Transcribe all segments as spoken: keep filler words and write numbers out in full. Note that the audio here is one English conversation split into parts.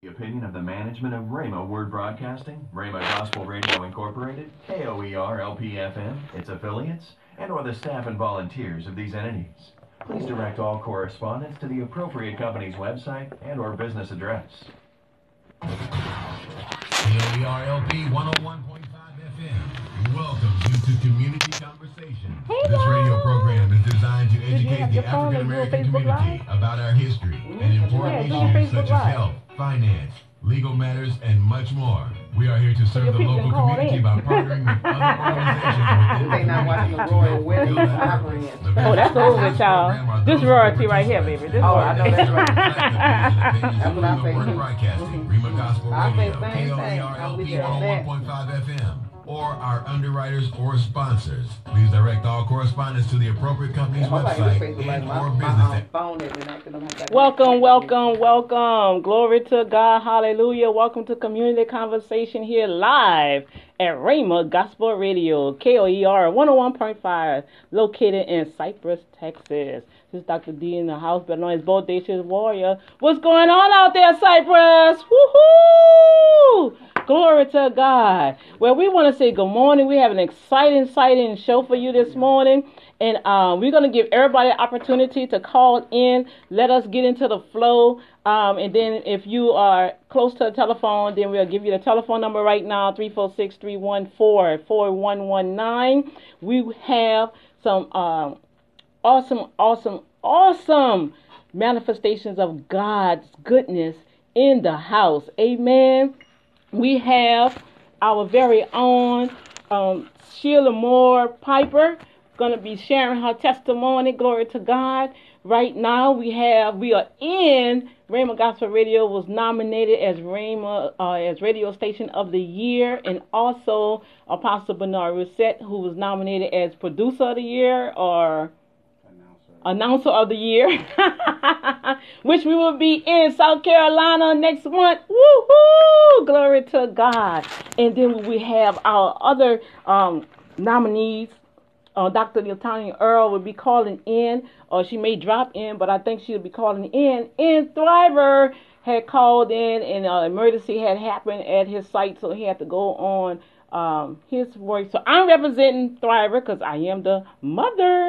The opinion of the management of Rhema Word Broadcasting, Rhema Gospel Radio Incorporated, K O E R L P F M, its affiliates, and or the staff and volunteers of these entities. Please direct all correspondence to the appropriate company's website and or business address. K O E R L P one oh one point five F M welcomes you to Community Conversation. Hey, this radio program is designed to educate the African American community about our history and important yeah, issues such as health, finance, legal matters, and much more. We are here to serve the local community by partnering with other organizations within the community to build that. Oh, that's over, y'all. This royalty right here, baby. This oh, royalty. I know that's right. That's what I say, too. Rhema Gospel Radio, K O E R L P one oh one point five F M. Or our underwriters or sponsors. Please direct all correspondence to the appropriate company's yeah, website and like or my, business. My welcome, welcome, welcome. Glory to God. Hallelujah. Welcome to Community Conversation here live at Rhema Gospel Radio, K O E R one oh one point five, located in Cypress, Texas. This is Doctor D in the house, but known as Bodacious Warrior. What's going on out there, Cypress? Woohoo! Glory to God. Well, we want to say good morning. We have an exciting, exciting show for you this morning. And um, we're going to give everybody an opportunity to call in. Let us get into the flow. Um, and then if you are close to the telephone, then we'll give you the telephone number right now, three four six, three one four, four one one nine. We have some... Um, Awesome, awesome, awesome manifestations of God's goodness in the house. Amen. We have our very own um, Shelia Moore Piper going to be sharing her testimony. Glory to God. Right now we have, we are in, Rhema Gospel Radio was nominated as Rhema, uh, as Radio Station of the Year, and also Apostle Bernard Rousset, who was nominated as Producer of the Year, or... Announcer of the Year, which we will be in South Carolina next month. Woohoo! Glory to God. And then we have our other um, nominees. Uh, Doctor Natalia Earl will be calling in, or she may drop in, but I think she'll be calling in. And Thriver had called in, and an uh, emergency had happened at his site, so he had to go on Um, his work. So I'm representing Thriver because I am the mother.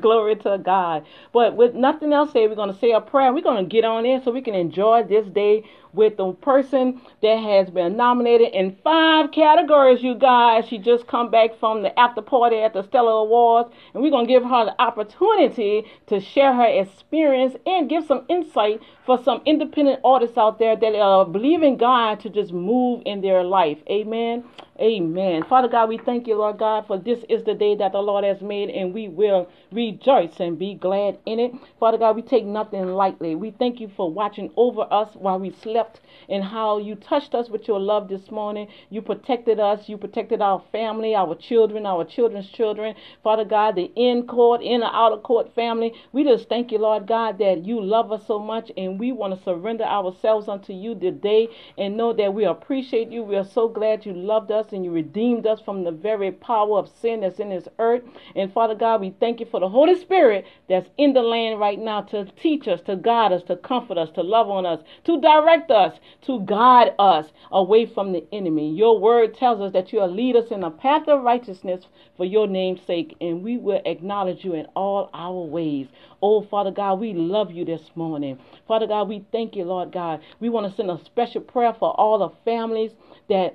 Glory to God. But with nothing else said, we're going to say a prayer. We're going to get on in so we can enjoy this day with the person that has been nominated in five categories, you guys. She just come back from the after party at the Stellar Awards, and we're going to give her the opportunity to share her experience and give some insight for some independent artists out there that are believing God to just move in their life. Amen. Amen. Father God, we thank you, Lord God, for this is the day that the Lord has made, and we will rejoice and be glad in it. Father God, we take nothing lightly. We thank you for watching over us while we slept, and how you touched us with your love this morning. You protected us. You protected our family, our children, our children's children. Father God, the in-court, inner, outer court family. We just thank you, Lord God, that you love us so much, and we want to surrender ourselves unto you today and know that we appreciate you. We are so glad you loved us, and you redeemed us from the very power of sin that's in this earth. And Father God, we thank you for the Holy Spirit that's in the land right now to teach us, to guide us, to comfort us, to love on us, to direct us, to guide us away from the enemy. Your word tells us that you will lead us in a path of righteousness for your name's sake, and we will acknowledge you in all our ways. Oh, Father God, we love you this morning. Father God, we thank you, Lord God. We want to send a special prayer for all the families that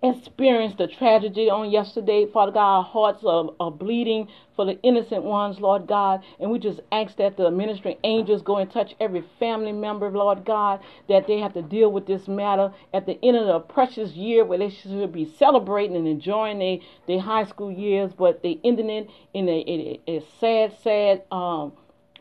experienced the tragedy on yesterday. Father God, our hearts are, are bleeding for the innocent ones, Lord God, and we just ask that the ministering angels go and touch every family member, Lord God, that they have to deal with this matter at the end of the precious year where they should be celebrating and enjoying their their high school years, but they ending it in a, a, a sad, sad um,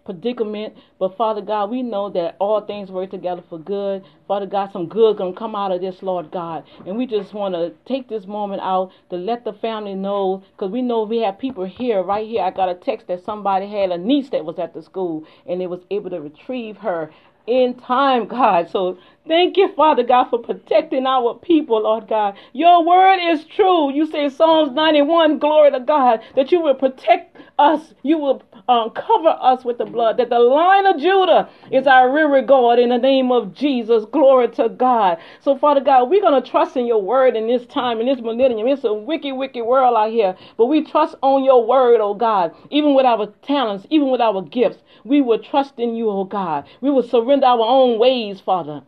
predicament. But Father God, we know that all things work together for good. Father God, some good gonna come out of this, Lord God, and we just want to take this moment out to let the family know, because we know we have people here right here. I got a text that somebody had a niece that was at the school, and they was able to retrieve her in time, God. So Thank you, Father God, for protecting our people, Lord God. Your word is true. You say Psalms ninety-one, glory to God, that you will protect us. You will um, cover us with the blood, that the line of Judah is our rear guard in the name of Jesus. Glory to God. So, Father God, we're going to trust in your word in this time, in this millennium. It's a wicked, wicked world out here, but we trust on your word, oh God, even with our talents, even with our gifts. We will trust in you, oh God. We will surrender our own ways, Father.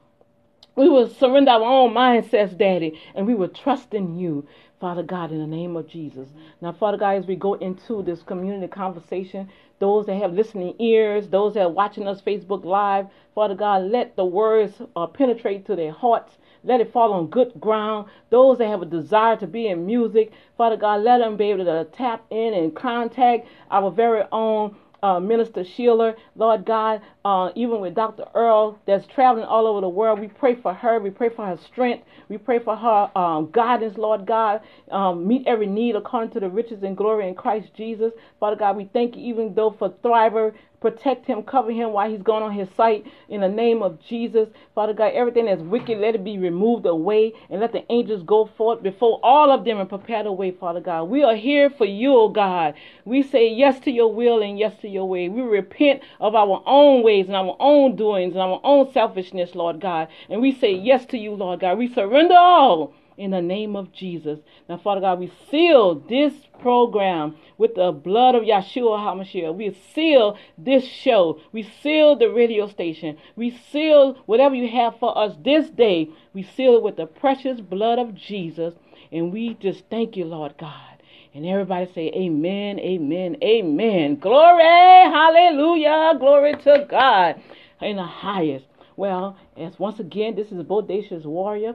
We will surrender our own mindsets, Daddy, and we will trust in you, Father God, in the name of Jesus. Now, Father God, as we go into this community conversation, those that have listening ears, those that are watching us Facebook Live, Father God, let the words uh, penetrate to their hearts. Let it fall on good ground. Those that have a desire to be in music, Father God, let them be able to tap in and contact our very own Uh, Minister Sheila, Lord God, uh, even with Doctor Earl that's traveling all over the world. We pray for her. We pray for her strength. We pray for her um, guidance, Lord God. Um, meet every need according to the riches and glory in Christ Jesus. Father God, we thank you even though for Thriver. Protect him, cover him while he's going on his site in the name of Jesus. Father God, everything that's wicked, let it be removed away and let the angels go forth before all of them and prepare the way, Father God. We are here for you, oh God. We say yes to your will and yes to your way. We repent of our own ways and our own doings and our own selfishness, Lord God. And we say yes to you, Lord God. We surrender all in the name of Jesus. Now, Father God, we seal this program with the blood of Yahshua HaMashiach. We seal this show. We seal the radio station. We seal whatever you have for us this day. We seal it with the precious blood of Jesus. And we just thank you, Lord God. And everybody say amen, amen, amen. Glory, hallelujah, glory to God in the highest. Well, as once again, this is Bodacious Warrior.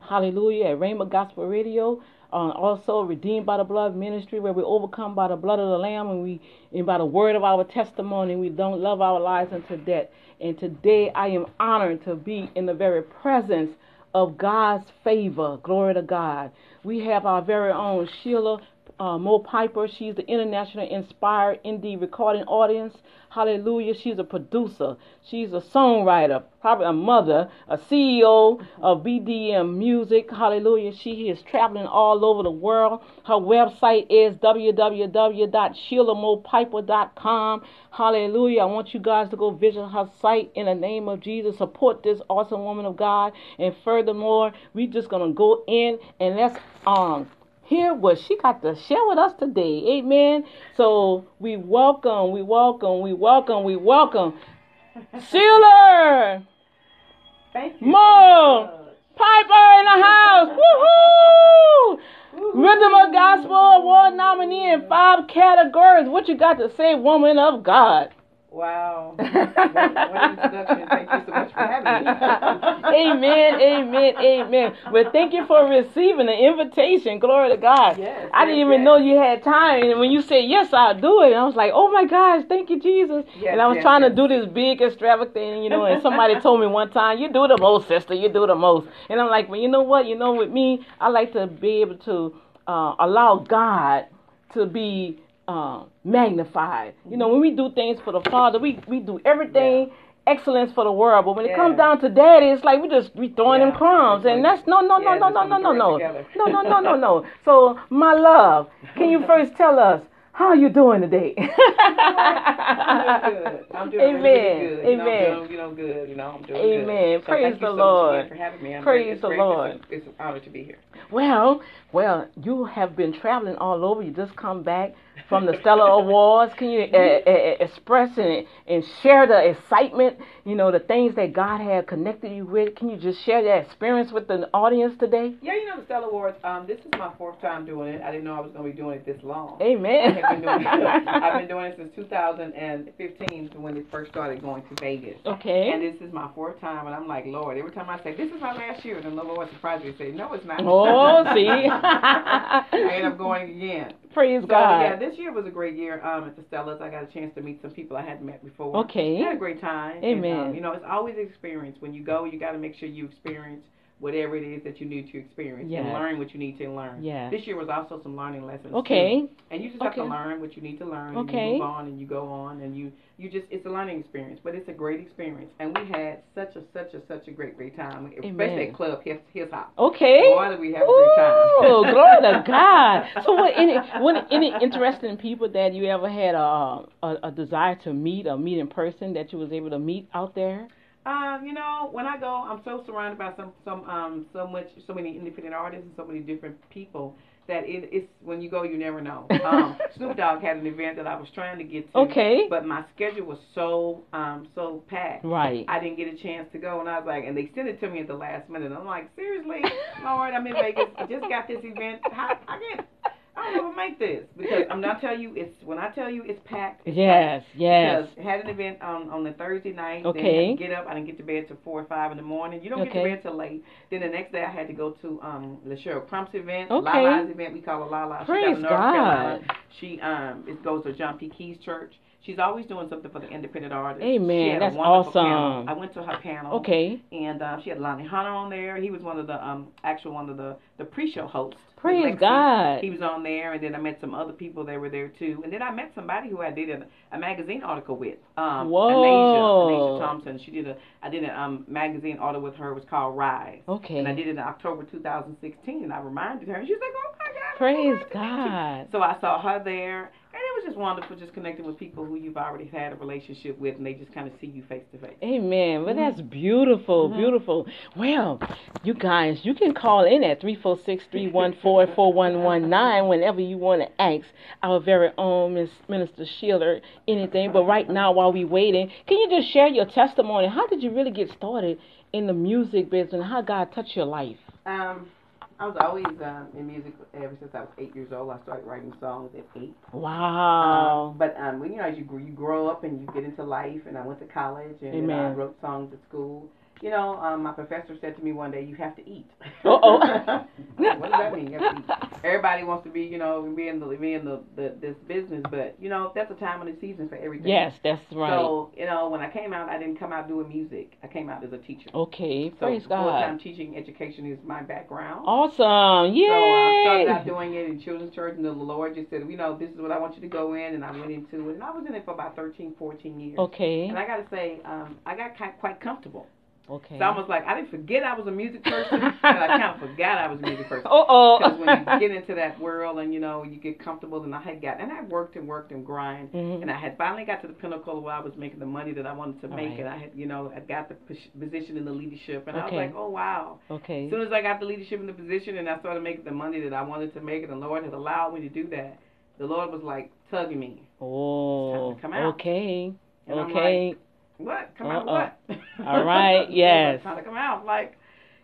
Hallelujah, at Rhema Gospel Radio, uh, also Redeemed by the Blood Ministry, where we overcome by the blood of the Lamb and, we, and by the word of our testimony. We don't love our lives unto death. And today I am honored to be in the very presence of God's favor. Glory to God. We have our very own Shelia uh, Moore Piper. She's the International Inspired Indie Recording Audience. Hallelujah. She's a producer. She's a songwriter, probably a mother, a C E O of B D M Music. Hallelujah. She is traveling all over the world. Her website is w w w dot shelia moore piper dot com. Hallelujah. I want you guys to go visit her site in the name of Jesus. Support this awesome woman of God. And furthermore, we're just going to go in and let's um. hear what she got to share with us today. Amen. So we welcome, we welcome, we welcome, we welcome Shelia Thank you. Moore so Piper in the house. Woohoo! Rhythm of Gospel Award nominee in five categories. What you got to say, woman of God? Wow. What, what introduction. Thank you so much for having me. Amen, amen, amen. Well, thank you for receiving the invitation. Glory to God. Yes, I yes, didn't even yes. know you had time. And when you said, yes, I'll do it, and I was like, oh, my gosh, thank you, Jesus. Yes, and I was yes, trying yes. to do this big, extravagant thing, you know, and somebody told me one time, you do the most, sister, you do the most. And I'm like, well, you know what? You know, with me, I like to be able to uh, allow God to be Uh, magnified. You know, when we do things for the Father, we, we do everything, yeah. excellence for the world. But when yeah. it comes down to Daddy, it's like we just we throwing yeah. him crumbs. And that's no, no, no, yeah, no, no, no, no, no. No, no, no, no, no. So, my love, can you first tell us, how are you doing today? I'm doing good. I'm doing Amen. Really good. Amen. Amen. You know, I'm doing, you know, good. You know, I'm doing Amen. Good. Amen. So Praise the so Lord. For having me. I'm Praise the great. Lord. It's, a, it's an honor to be here. Well, well, you have been traveling all over. You just come back from the Stellar Awards. Can you uh, uh, express and, and share the excitement, you know, the things that God had connected you with? Can you just share that experience with the audience today? Yeah, you know, the Stellar Awards, um, this is my fourth time doing it. I didn't know I was going to be doing it this long. Amen. I've been doing it, I've been doing it since two thousand fifteen, when it first started going to Vegas. Okay. And this is my fourth time, and I'm like, Lord, every time I say, this is my last year, then the Lord surprised me and say, no, it's not. Oh, see? I end up going again. Praise so, God. Yeah, this year was a great year um, at the Stellars. I got a chance to meet some people I hadn't met before. Okay. I had a great time. Amen. And, um, you know, it's always experience. When you go, you got to make sure you experience whatever it is that you need to experience, yes, and learn what you need to learn. Yes. This year was also some learning lessons. Okay. Too. And you just okay. have to learn what you need to learn. Okay. And you move on and you go on and you, you just, it's a learning experience, but it's a great experience. And we had such a, such a, such a great, great time. Amen. Especially at Club Hip, hip Hop. Okay. Boy, did we have a Ooh, great time. Oh, glory to God. So what, any, what, any interesting people that you ever had a, a, a desire to meet or meet in person that you was able to meet out there? Um, you know, when I go, I'm so surrounded by some, some, um, so much, so many independent artists and so many different people that it, it's when you go, you never know. Um, Snoop Dogg had an event that I was trying to get to, okay, but my schedule was so, um, so packed, right? I didn't get a chance to go, and I was like, and they sent it to me at the last minute. I'm like, seriously, Lord, I'm in Vegas, I just got this event. How, I can't. I don't know how to make this because I'm not telling you it's when I tell you it's packed. It's yes, packed. yes. Because I had an event on on the Thursday night. Okay. Then I didn't get up. I didn't get to bed till four or five in the morning. You don't okay. get to bed till late. Then the next day I had to go to um La Cheryl Prump's event, okay. Lala's event. We call her Lala. Praise She's out of North God. Carolina. She um it goes to John P. Key's church. She's always doing something for the independent artists. Amen. That's awesome. Panel. I went to her panel. Okay. And uh, she had Lonnie Hunter on there. He was one of the um actual one of the the pre-show hosts. Praise God. He was on there, and then I met some other people that were there too. And then I met somebody who I did a, a magazine article with. Um, Whoa. Anasia, Anasia Thompson. She did a I did a um magazine article with her. It was called Rise. Okay. And I did it in October two thousand sixteen, and I reminded her, and she was like, "Oh my God!" Praise God. So I saw her there. And it was just wonderful just connecting with people who you've already had a relationship with, and they just kind of see you face to face. Amen. Well, that's beautiful, mm-hmm. beautiful. Well, you guys, you can call in at three four six, three one four, four one one nine whenever you want to ask our very own Miss Minister Sheila anything. But right now, while we're waiting, can you just share your testimony? How did you really get started in the music business and how God touched your life? Um. I was always um, in music ever since I was eight years old. I started writing songs at eight. Wow. Um, but um, when you know, as you grow, you grow up and you get into life, and I went to college and, and I wrote songs at school. You know, um, my professor said to me one day, "You have to eat." Uh oh. What does that mean? You have to eat. Everybody wants to be, you know, be in the be in the, the this business, but you know, that's a time of the season for everything. Yes, that's right. So you know, when I came out, I didn't come out doing music. I came out as a teacher. Okay, so praise God. Full-time teaching education is my background. Awesome, yeah. So I started out doing it in children's church, and the Lord just said, "You know, this is what I want you to go in," and I went into it, and I was in it for about thirteen, fourteen years. Okay. And I got to say, um, I got quite comfortable. Okay. So I was like, I didn't forget I was a music person, but I kind of forgot I was a music person. Uh-oh. Because when you get into that world and, you know, you get comfortable, and I had got, and I worked and worked and grind, mm-hmm. and I had finally got to the pinnacle where I was making the money that I wanted to All make, right. and I had, you know, I got the position in the leadership, and okay. I was like, oh, wow. Okay. As soon as I got the leadership in the position and I started making the money that I wanted to make, and the Lord had allowed me to do that, the Lord was like tugging me. Oh. It's time to come out. Okay. And okay. I'm like, what? Come Uh-oh. out what? All right, yes. Trying to come out, like,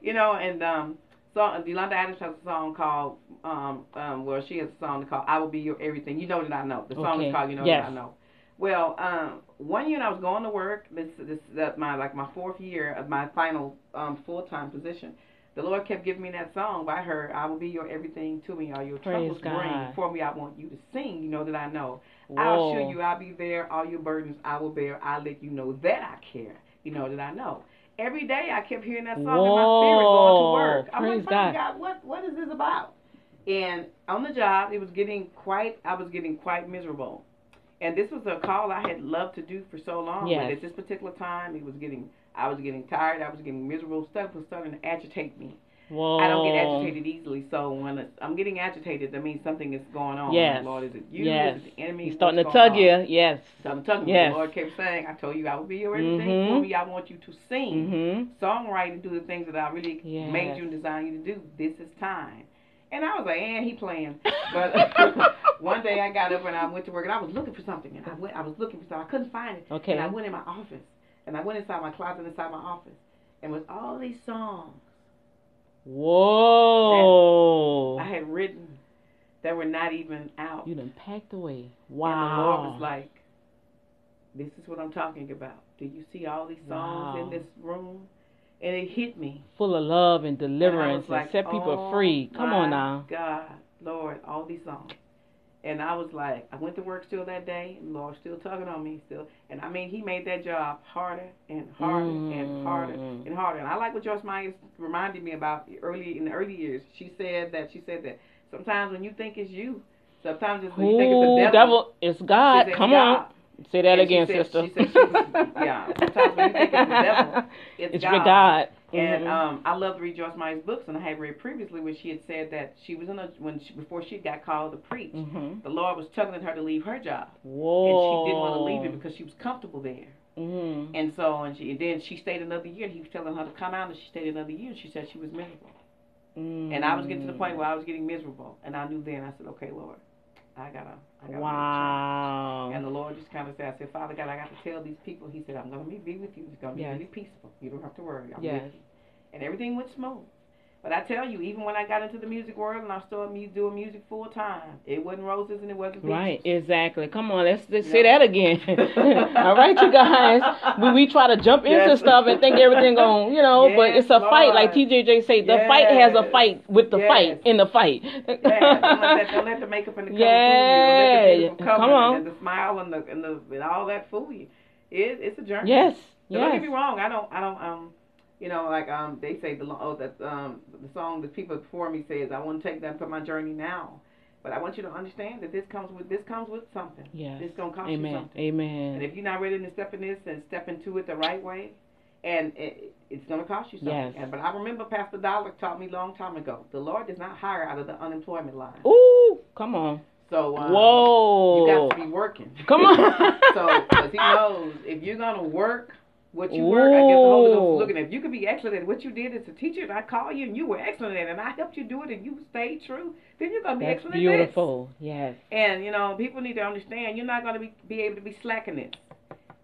you know, and um, so Delonda Adams has a song called, um, um, well, she has a song called "I Will Be Your Everything." You know that I know. The song okay. is called "You Know yes. That I Know." Well, um, one year I was going to work. This, this, that my like my fourth year of my final um full time position. The Lord kept giving me that song by her, "I will be your everything to me, all your troubles bring. For me, I want you to sing, you know that I know. Whoa. I'll show you I'll be there, all your burdens I will bear. I'll let you know that I care, you know that I know." Every day I kept hearing that song Whoa. in my spirit going to work. I'm Praise like, God, what, what is this about? And on the job, it was getting quite, I was getting quite miserable. And this was a call I had loved to do for so long. Yes. But at this particular time, it was getting I was getting tired. I was getting miserable. Stuff was starting to agitate me. Whoa. I don't get agitated easily. So when I'm getting agitated, that means something is going on. Yes. Like, Lord, is it you? Yes. Is it the enemy? He's starting What's to tug you. On? Yes. Starting to tug yes. me. The Lord kept saying, "I told you I would be your everything. Mm-hmm. For me, I want you to sing, mm-hmm. songwrite, and do the things that I really yes. made you and designed you to do. This is time." And I was like, "And eh, he playing." But one day I got up and I went to work, and I was looking for something. And I went, I was looking for something. I couldn't find it. Okay. And I went in my office. And I went inside my closet, inside my office, and with all these songs Whoa. that I had written that were not even out. You done packed away. Wow. And the Lord was like, "This is what I'm talking about. Do you see all these songs wow. in this room?" And it hit me. Full of love and deliverance and, like, and set people oh free. Come on now. God, Lord, all these songs. And I was like, I went to work still that day, and the Lord still tugging on me still. And, I mean, he made that job harder and harder mm. and harder and harder. And I like what Josh Myers reminded me about early in the early years. She said that, she said that sometimes when you think it's you, sometimes it's when you think it's the devil. devil it's God. Said, Come God. on. Say that and again, she said, sister. She said she was, yeah, sometimes when you think it's the devil, it's, it's God. Your God. And um, I love to read Joyce Meyer's books, and I had read previously when she had said that she was in a, when she, before she got called to preach, mm-hmm. the Lord was tugging her to leave her job. Whoa. And she didn't want to leave it because she was comfortable there. Mm-hmm. And so, and she and then she stayed another year, and he was telling her to come out, and she stayed another year, and she said she was miserable. Mm-hmm. And I was getting to the point where I was getting miserable, and I knew then, I said, okay, Lord, I got to, I got to wow. And the Lord just kind of said, I said, Father God, I got to tell these people. He said, I'm going to be with you. It's going to be yes. really peaceful. You don't have to worry. I'm yes. with you. And everything went smooth. But I tell you, even when I got into the music world and I started doing music full time, it wasn't roses and it wasn't peaches. Right, exactly. Come on, let's, let's no. say that again. All right, you guys. When we try to jump yes. into stuff and think everything going, you know, yes, but it's a Lord. fight. Like T J J say, the yes. fight has a fight with the yes. fight in the fight. yes. Don't let, don't let the makeup and the color yeah. fool you. Don't let the Come on. And the smile and the, and the and all that fool you. It, it's a journey. Yes. So yes. Don't get me wrong. I don't, I don't, um, You know, like um, they say the oh, that um, the song that people before me says, I want to take them for my journey now, but I want you to understand that this comes with this comes with something. Yeah, it's gonna cost Amen. you something. Amen. And if you're not ready to step in this and step into it the right way, and it, it's gonna cost you something. Yes. And, but I remember Pastor Dollar taught me a long time ago. The Lord does not hire out of the unemployment line. Ooh, come on. So um, whoa, you got to be working. Come on. So because he knows if you're gonna work. What you Ooh. were, I guess the Holy Ghost was looking at. If you could be excellent at what you did as a teacher, and I call you and you were excellent at it, and I helped you do it and you stayed true, then you're going to be That's excellent beautiful. at it. beautiful, yes. And, you know, people need to understand you're not going to be, be able to be slacking it.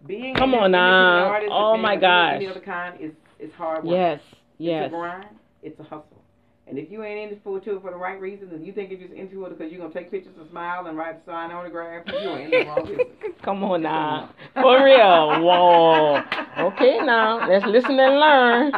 Being Come on now. An artist, oh, my gosh. Any other kind is, is hard work. Yes, yes. It's a grind. It's a hustle. And if you ain't into it for the right reasons, and you think you're just into it because you're going to take pictures and smile and write a sign autograph, you ain't in the wrong business. Come on now. For real. Whoa. Okay now. Let's listen and learn.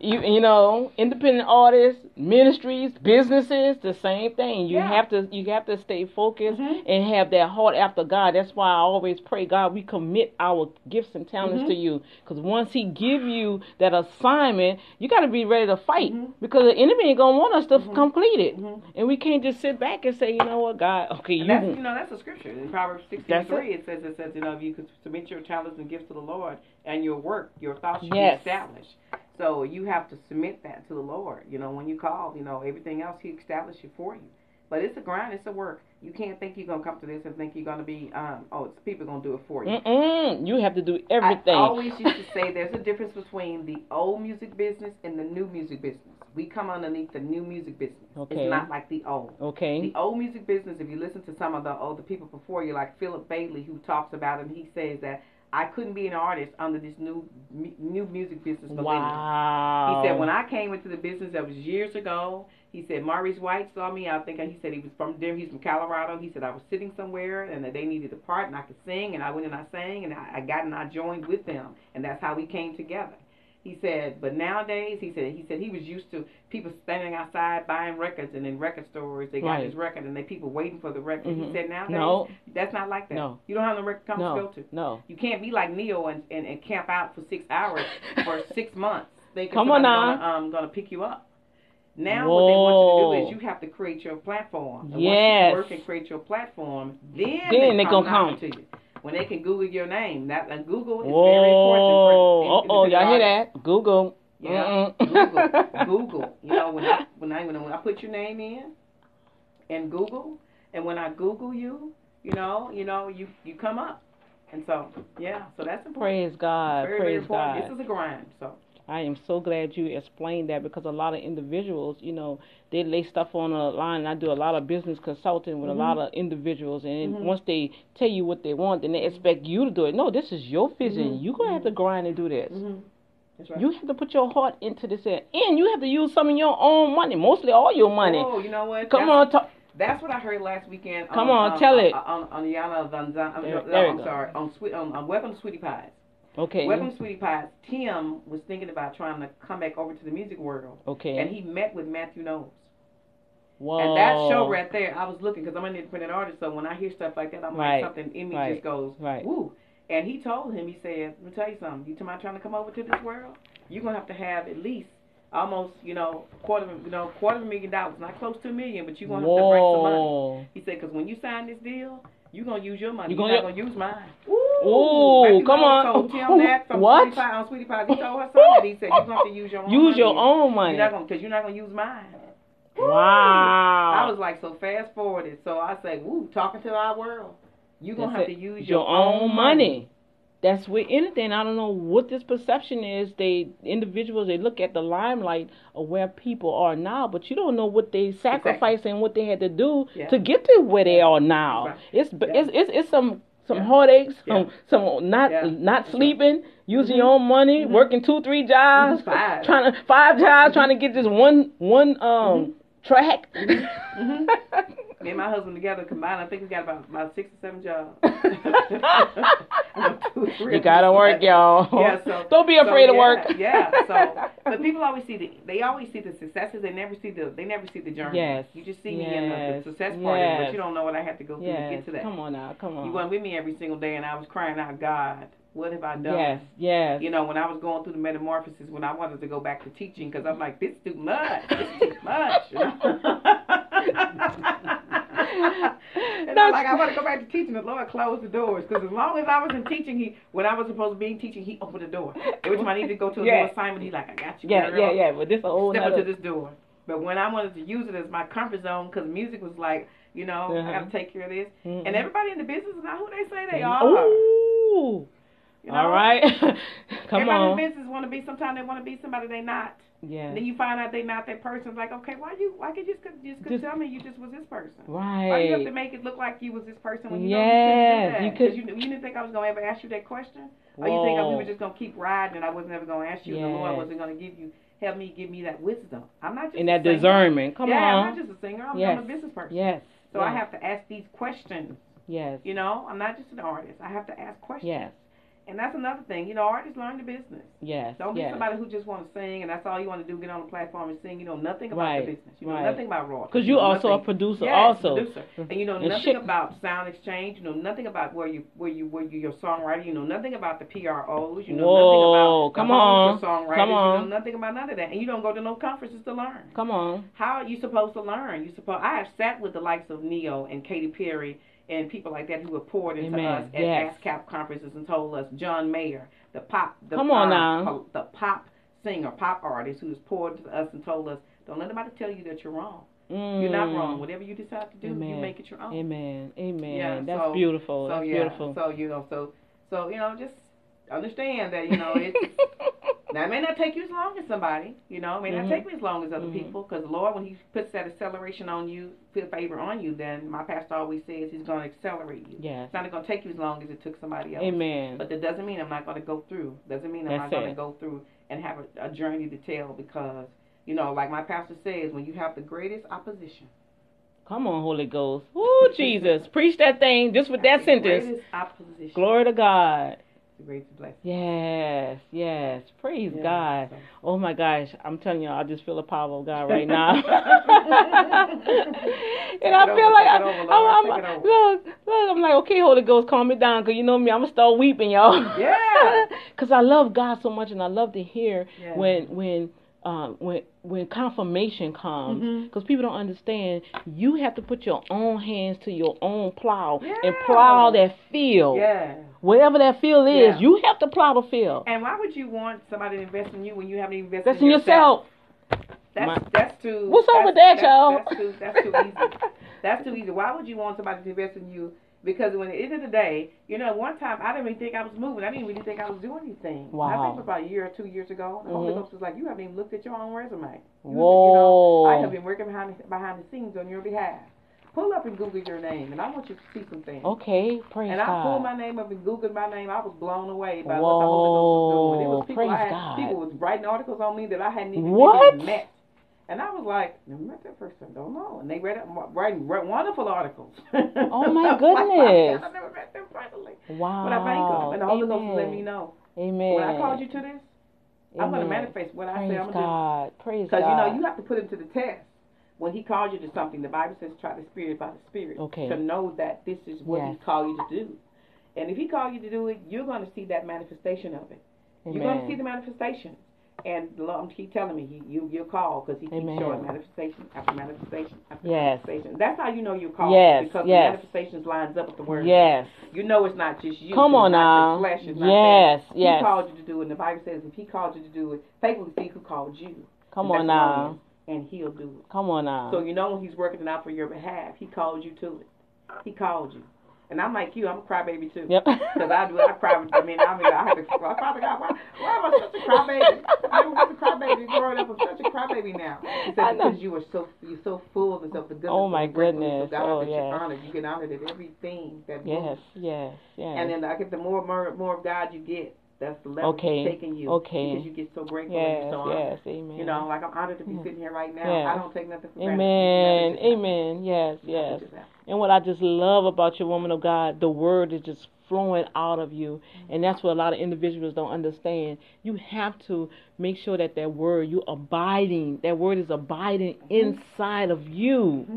You you know, independent artists, ministries, businesses, the same thing. You yeah. have to you have to stay focused mm-hmm. and have that heart after God. That's why I always pray, God, we commit our gifts and talents mm-hmm. to you. Because once he give you that assignment, you got to be ready to fight. Mm-hmm. Because the enemy ain't going to want us to mm-hmm. complete it. Mm-hmm. And we can't just sit back and say, you know what, God, okay, you. That's, you know, that's a scripture. In Proverbs sixteen three, it. it says, it says, you know, if you could submit your talents and gifts to the Lord and your work, your thoughts should yes. be established. So you have to submit that to the Lord. You know, when you call, you know, everything else he established it for you. But it's a grind. It's a work. You can't think you're going to come to this and think you're going to be, um, oh, it's people going to do it for you. Mm-mm. You have to do everything. I always used to say there's a difference between the old music business and the new music business. We come underneath the new music business. Okay. It's not like the old. Okay. The old music business, if you listen to some of the older people before you, like Philip Bailey, who talks about it, and he says that, I couldn't be an artist under this new new music business. Wow. He said, when I came into the business, that was years ago, he said, Maurice White saw me. I think he said he was from Denver. He's from Colorado. He said, I was sitting somewhere, and that they needed a part, and I could sing, and I went and I sang, and I, I got and I joined with them, and that's how we came together. He said, but nowadays, he said, he said he was used to people standing outside buying records, and in record stores they got right. his record, and they people waiting for the record. Mm-hmm. He said nowadays, no. that's not like that. No. You don't have the record company no. filter. No, you can't be like Neo and, and, and camp out for six hours for six months. Thinking Come on now, gonna, um, gonna pick you up. Now Whoa. what they want you to do is you have to create your platform. And yes. once you work and create your platform, then, then they gonna come to you. When they can Google your name, that and Google is Whoa. very important. For, oh, oh, y'all hear that? Google, yeah, Google, Google. You know, when I when I when I put your name in, and Google, and when I Google you, you know, you know, you you come up, and so yeah, so that's important. Praise God, very, praise very important. God. This is a grind, so. I am so glad you explained that because a lot of individuals, you know, they lay stuff on the line. I do a lot of business consulting with mm-hmm. a lot of individuals, and mm-hmm. once they tell you what they want, then they expect you to do it. No, this is your vision. Mm-hmm. You're going to mm-hmm. have to grind and do this. Mm-hmm. That's right. You have to put your heart into this, and you have to use some of your own money, mostly all your money. Oh, you know what? Come That's- on, talk. That's what I heard last weekend. Come on, on, on tell on, it. On, on, on Yana Vanzan, I'm, there, no, there I'm sorry, on, on, on Welcome to Sweetie Pie. Okay. Welcome, Sweetie Pie. Tim was thinking about trying to come back over to the music world. Okay. And he met with Matthew Knowles. Whoa. And that show right there, I was looking, because I'm an independent artist, so when I hear stuff like that, I'm right. like something in me right. just goes, right. woo. And he told him, he said, let me tell you something, you mind trying to come over to this world? You're going to have to have at least almost, you know, quarter of, you know, quarter of a million dollars, not close to a million, but you're going to have to bring some money. He said, because when you sign this deal, you're going to use your money. You're, you're not going to use mine. Ooh, come on. Told Tim that from what? Sweetie Pie, on Sweetie Pie. He told her son that he said, you're going to have to use your own use money. Use your own money. Because you're not going to use mine. Wow. I was like, so fast forwarded. So I say, woo, talking to our world. You're going to have to use your, your own, own money. money. That's with anything. I don't know what this perception is. They individuals, they look at the limelight of where people are now, but you don't know what they sacrificed exactly. and what they had to do yeah. to get to where they are now. Right. It's, yeah. it's it's it's some some yeah. heartaches, yeah. some some not yeah. not That's sleeping, right. using mm-hmm. your own money, mm-hmm. working two three jobs, mm-hmm. five. trying to five jobs, mm-hmm. trying to get this one one um mm-hmm. track. Mm-hmm. Me and my husband together combined, I think we got about, about six or seven jobs. two, three, you gotta work, y'all. Yeah, so, don't be afraid so, yeah, of work. Yeah. So, but people always see the they always see the successes. They never see the they never see the journey. Yes. You just see yes. me in the, the success yes. part, of it, but you don't know what I have to go through yes. to get to that. Come on now, come on. You went with me every single day, and I was crying out, God, what have I done? Yes, yes. You know, when I was going through the metamorphosis, when I wanted to go back to teaching, because I'm like, this is too much. This is too much. You know? And I'm like, I want to go back to teaching. The Lord closed the doors. Because as long as I was in teaching, he, when I was supposed to be in teaching, he opened the door. Every time I needed to go to a yes. new assignment, he's like, I got you. Yeah, girl. yeah, yeah. But this whole step another... up to this door. But when I wanted to use it as my comfort zone, because music was like, you know, uh-huh. I got to take care of this. Mm-hmm. And everybody in the business is not who they say they are. Ooh. You know? All right. Come Everybody on. Everybody in business want to be, sometimes they want to be somebody they not. Yeah. And then you find out they not that person. It's like, okay, why you, why could you just, just, just tell me you just was this person? Right. Why do you have to make it look like you was this person when you yes. know you couldn't do that? Because you, you didn't think I was going to ever ask you that question? Whoa. Or you think I, we were just going to keep riding and I wasn't ever going to ask you yes. and the Lord wasn't going to give you, help me give me that wisdom. I'm not just And that discernment. Come yeah, on. I'm not just a singer. I'm, yes. I'm a business person. Yes. So yes. I have to ask these questions. Yes. You know, I'm not just an artist. I have to ask questions. Yes. And that's another thing. You know, artists learn the business. Yes. Don't be yes. somebody who just wants to sing and that's all you want to do, get on the platform and sing. You know nothing about right. the business. You know right. nothing about royalties. Because you're you know also nothing. a producer yes, also. Producer. And you know and nothing shit. about sound exchange. You know nothing about where you where you where you your songwriter. You know nothing about the P R Os. You know Whoa, nothing about come on. songwriters. Come on. You know nothing about none of that. And you don't go to no conferences to learn. Come on. How are you supposed to learn? You supposed I have sat with the likes of Neo and Katy Perry and people like that who were poured into Amen. us at yes. ASCAP conferences and told us John Mayer, the pop, the Come pop, on now. the pop singer, pop artist who was poured into us and told us, don't let anybody tell you that you're wrong. Mm. You're not wrong. Whatever you decide to do, Amen. you make it your own. Amen. Amen. Yeah, That's so, beautiful. So, That's yeah, beautiful. So you know, so so you know, just understand that you know it's. Now, it may not take you as long as somebody, you know. It may mm-hmm. not take me as long as other mm-hmm. people, because the Lord, when he puts that acceleration on you, put favor on you, then my pastor always says he's going to accelerate you. Yes. It's not going to take you as long as it took somebody else. Amen. But that doesn't mean I'm not going to go through. doesn't mean I'm That's not going to go through and have a, a journey to tell because, you know, like my pastor says, when you have the greatest opposition. Come on, Holy Ghost. Ooh, Jesus. Preach that thing just with that sentence. Greatest opposition. Glory to God. Yes, yes. Praise yeah, God. So. Oh my gosh. I'm telling you, I just feel the power of God right now. and take I feel over, like I, over, I'm, I'm, I'm look, look, I'm like, okay, Holy Ghost, calm me down, because you know me, I'm gonna start weeping, y'all. Yeah. Because I love God so much, and I love to hear yeah. when when um when when confirmation comes, because mm-hmm. people don't understand. You have to put your own hands to your own plow yeah. and plow that field. Yeah. Whatever that field is, yeah. you have to plow the field. And why would you want somebody to invest in you when you haven't invested that's in yourself? yourself. That's My. that's too. What's up with that, y'all? That's too. That's too easy. That's too easy. Why would you want somebody to invest in you? Because when at the end of the day, you know, one time I didn't even think I was moving. I didn't really think I was doing anything. Wow. I think about a year or two years ago, the Holy mm-hmm. Ghost was like, you haven't even looked at your own resume. You Whoa. Have, you know, I have been working behind the, behind the scenes on your behalf. Pull up and Google your name, and I want you to see some things. Okay, praise God. And I God. pulled my name up and Googled my name. I was blown away by Whoa. what the Holy Ghost was doing. It was people, praise God. People was writing articles on me that I hadn't even, even met. And I was like, never met that person, don't know. And they read up, writing wonderful articles. Oh my goodness! I never met them personally. Wow. But I thank them, and the Holy Ghost will let me know. Amen. When I called you to this, Amen. I'm going to manifest what I say I'm going to do. Praise God. Praise God. Because you know you have to put it to the test. when he calls you to something, the Bible says try the spirit by the spirit, okay, to know that this is what yes. he's called you to do. And if he called you to do it, you're going to see that manifestation of it. Amen. You're going to see the manifestation. And Lord, keep telling me he, you, you're called, because he keeps Amen. showing manifestation after manifestation after yes. manifestation. That's how you know you're called, yes. because yes. the manifestations lines up with the word. Yes. You know it's not just you. Come on now. It's not just flesh. It's yes. not that. Yes. He called you to do it, and the Bible says if he called you to do it, faithfully seek who called you. Come on now. And he'll do it. Come on now. So you know when he's working it out for your behalf, he called you to it. He called you. And I'm like you, I'm a crybaby too. Yep. Because I do, I cry. I mean, I mean, I have to cry. Father God, why, why am I such a crybaby? I was a crybaby growing up. I'm such a crybaby now. He said, because you are so, you're so full of the goodness. Oh my goodness. So God, oh, that yes. you're honored. You get honored at everything that moves. Yes, yes, yes. And then I get the more, more, more of God you get. That's the level okay. he's taking you. Okay. Because you get so grateful yes, and you're so honored. Yes, amen. You know, like I'm honored to be sitting here right now. Yes. I don't take nothing for granted. Amen, amen. Yes, yes. And what I just love about your woman of God, the word is just flowing out of you. Mm-hmm. And that's what a lot of individuals don't understand. You have to make sure that that word, you abiding, that word is abiding mm-hmm. inside of you. Mm-hmm.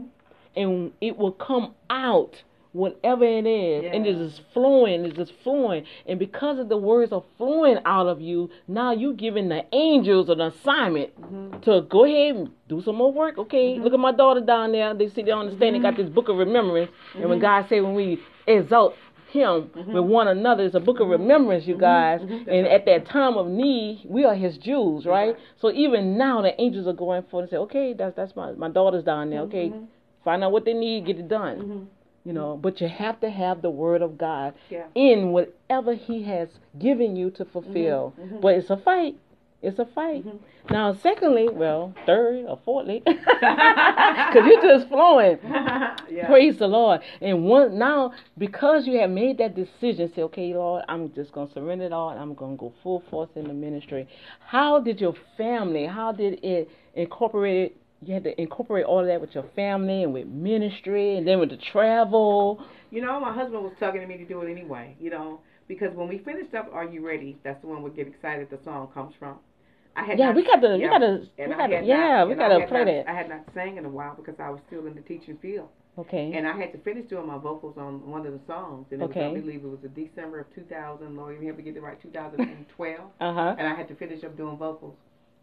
And it will come out. Whatever it is, yeah. and it is flowing, it's just flowing, and because of the words are flowing out of you, now you giving the angels an assignment mm-hmm. to go ahead and do some more work. Okay, mm-hmm. look at my daughter down there. They sit there on the stand. Mm-hmm. They got this book of remembrance, mm-hmm. and when God say when we exalt Him mm-hmm. with one another, it's a book of remembrance, you guys. Mm-hmm. And at that time of need, we are His Jews, right? Yeah. So even now, the angels are going forth and say, "Okay, that's that's my my daughter's down there. Okay, mm-hmm. find out what they need, get it done." Mm-hmm. You know, but you have to have the word of God yeah. in whatever He has given you to fulfill. Mm-hmm. Mm-hmm. But it's a fight. It's a fight. Mm-hmm. Now, secondly, well, third or fourthly, because you're just flowing. yeah. Praise the Lord. And one now, because you have made that decision, say, okay, Lord, I'm just going to surrender it all. And I'm going to go full force in the ministry. How did your family, how did it incorporate it? You had to incorporate all of that with your family and with ministry and then with the travel. You know, my husband was talking to me to do it anyway, you know, because when we finished up Are You Ready? That's the one we get excited the song comes from. I had yeah, not, we got to, yeah, we got to, we got to, yeah, we got to play that. I had not sang in a while because I was still in the teaching field. Okay. And I had to finish doing my vocals on one of the songs. And it okay. was, I believe it was the December of two thousand, Lord, you have to get it right, two thousand twelve. uh-huh. And I had to finish up doing vocals.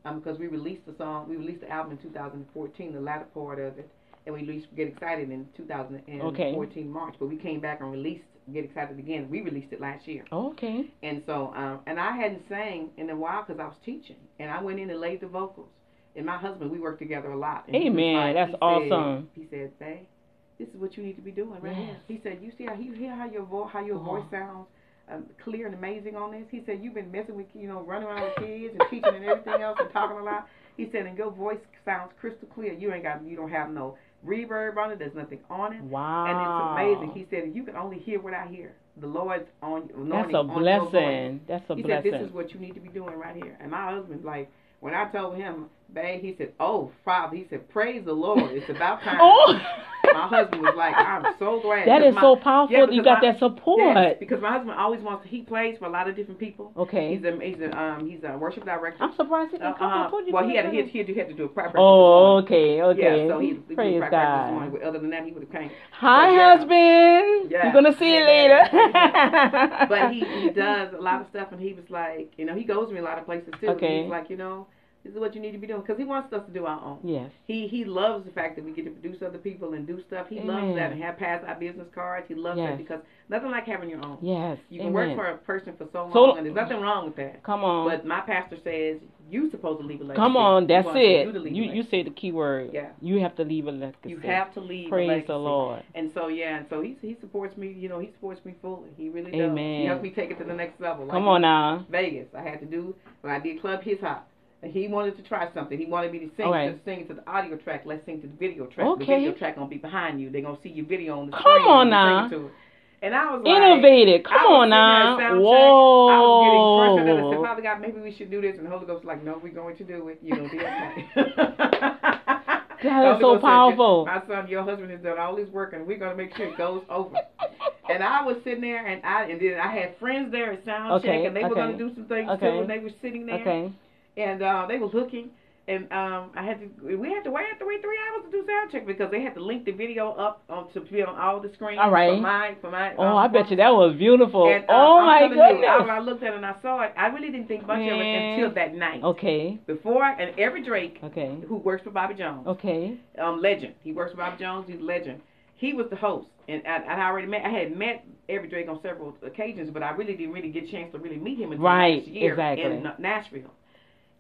Um, because we released the song, we released the album in two thousand fourteen, the latter part of it, and we released Get Excited in two thousand fourteen okay. March. But we came back and released Get Excited again. We released it last year. Okay. And so, um, and I hadn't sang in a while because I was teaching, and I went in and laid the vocals. And my husband, we worked together a lot. And Amen. Like, That's he awesome. Said, he said, "Babe, this is what you need to be doing right yes. now." He said, "You see how you hear how your vo- how your uh-huh. voice sounds." Um, clear and amazing on this." He said, "You've been messing with, you know, running around with kids and teaching and everything else and talking a lot." He said, "And your voice sounds crystal clear. You ain't got, you don't have no reverb on it. There's nothing on it." Wow. And it's amazing. He said, "You can only hear what I hear. The Lord's on you." That's a blessing. That's a blessing. He said, "This is what you need to be doing right here." And my husband's like, when I told him, "Babe," he said, "Oh, Father," he said, "Praise the Lord. It's about time." oh. My husband was like, "I'm so glad." That is my, so powerful. Yeah, you got my, that support. Yes, because my husband always wants to, he plays for a lot of different people. Okay. He's a, he's a, um, he's a worship director. I'm surprised he didn't uh, come uh, on. Well, he had, he, had, he had to do a prayer practice. Oh, okay, okay. Yeah, so he, he Praise God. Practice morning, other than that, he would have came. Hi, yeah. husband. Yeah. You're going to see yeah. it later. But he, he does a lot of stuff, and he was like, you know, he goes to me a lot of places, too. Okay. He's like, you know, "This is what you need to be doing," because he wants us to do our own. Yes. He he loves the fact that we get to produce other people and do stuff. He Amen. Loves that and have passed our business cards. He loves yes. that because nothing like having your own. Yes. You can Amen. Work for a person for so long, so, and there's nothing wrong with that. Come on. But my pastor says you're supposed to leave a legacy. Come on, that's it. You you, you say the key word. Yeah. You have to leave a legacy. You have to leave. Praise a legacy. The Lord. And so yeah, and so he he supports me. You know, he supports me fully. He really does. Amen. He helps me take it to the next level. Like Come on now. Vegas, I had to do when I did Club Hip Hop. He wanted to try something. He wanted me to sing, right. to sing to the audio track. Let's sing to the video track. Okay. The video track gonna be behind you. They're gonna see your video on the Come screen. Come on now. To it. And I was innovative. Like, Come on now. Whoa. I was getting frustrated. I said, "Father God, maybe we should do this." And the Holy Ghost was like, "No, we're going to do it. You're gonna be okay." That is so powerful. Said, "My son, your husband has done all his work, and we're gonna make sure it goes over." And I was sitting there, and I and then I had friends there at sound okay. check, and they okay. were gonna do some things okay. too. And they were sitting there. Okay. And uh, they were looking, and um, I had to. We had to wait. Had to wait three hours to do sound check because they had to link the video up on, to be on all the screens. All right. For my, for my, oh, um, I bet you that was beautiful. And, uh, oh I'm my goodness! You, I, I looked at it and I saw it. I really didn't think much Man. of it until that night. Okay. Before and Evvie Drake. Okay. Who works for Bobby Jones? Okay. Um, legend. He works for Bobby Jones. He's a legend. He was the host, and I, I already met. I had met Evvie Drake on several occasions, but I really didn't really get a chance to really meet him until right, last year exactly. in Nashville.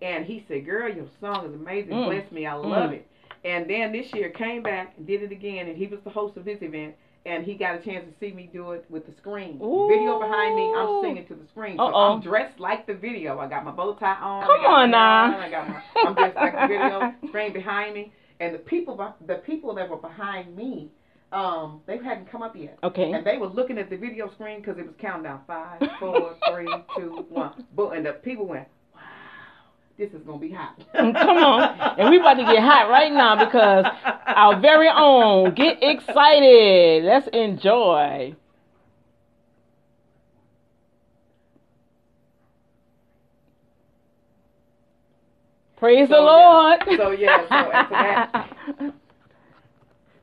And he said, "Girl, your song is amazing. Mm. Bless me, I love mm. it." And then this year came back and did it again, and he was the host of this event. And he got a chance to see me do it with the screen. Ooh. Video behind me, I'm singing to the screen. So Uh-oh. I'm dressed like the video. I got my bow tie on. Come on now. On, I got my, I'm dressed like the video. Screen behind me, and the people, the people that were behind me. Um, they hadn't come up yet. Okay. And they were looking at the video screen because it was counting down five, four, three, two, one. Boom. And the people went, "Wow, this is gonna be hot." Come on, and we about to get hot right now because our very own Get Excited. Let's enjoy. Praise so, the Lord. Yeah. So yeah. So after that.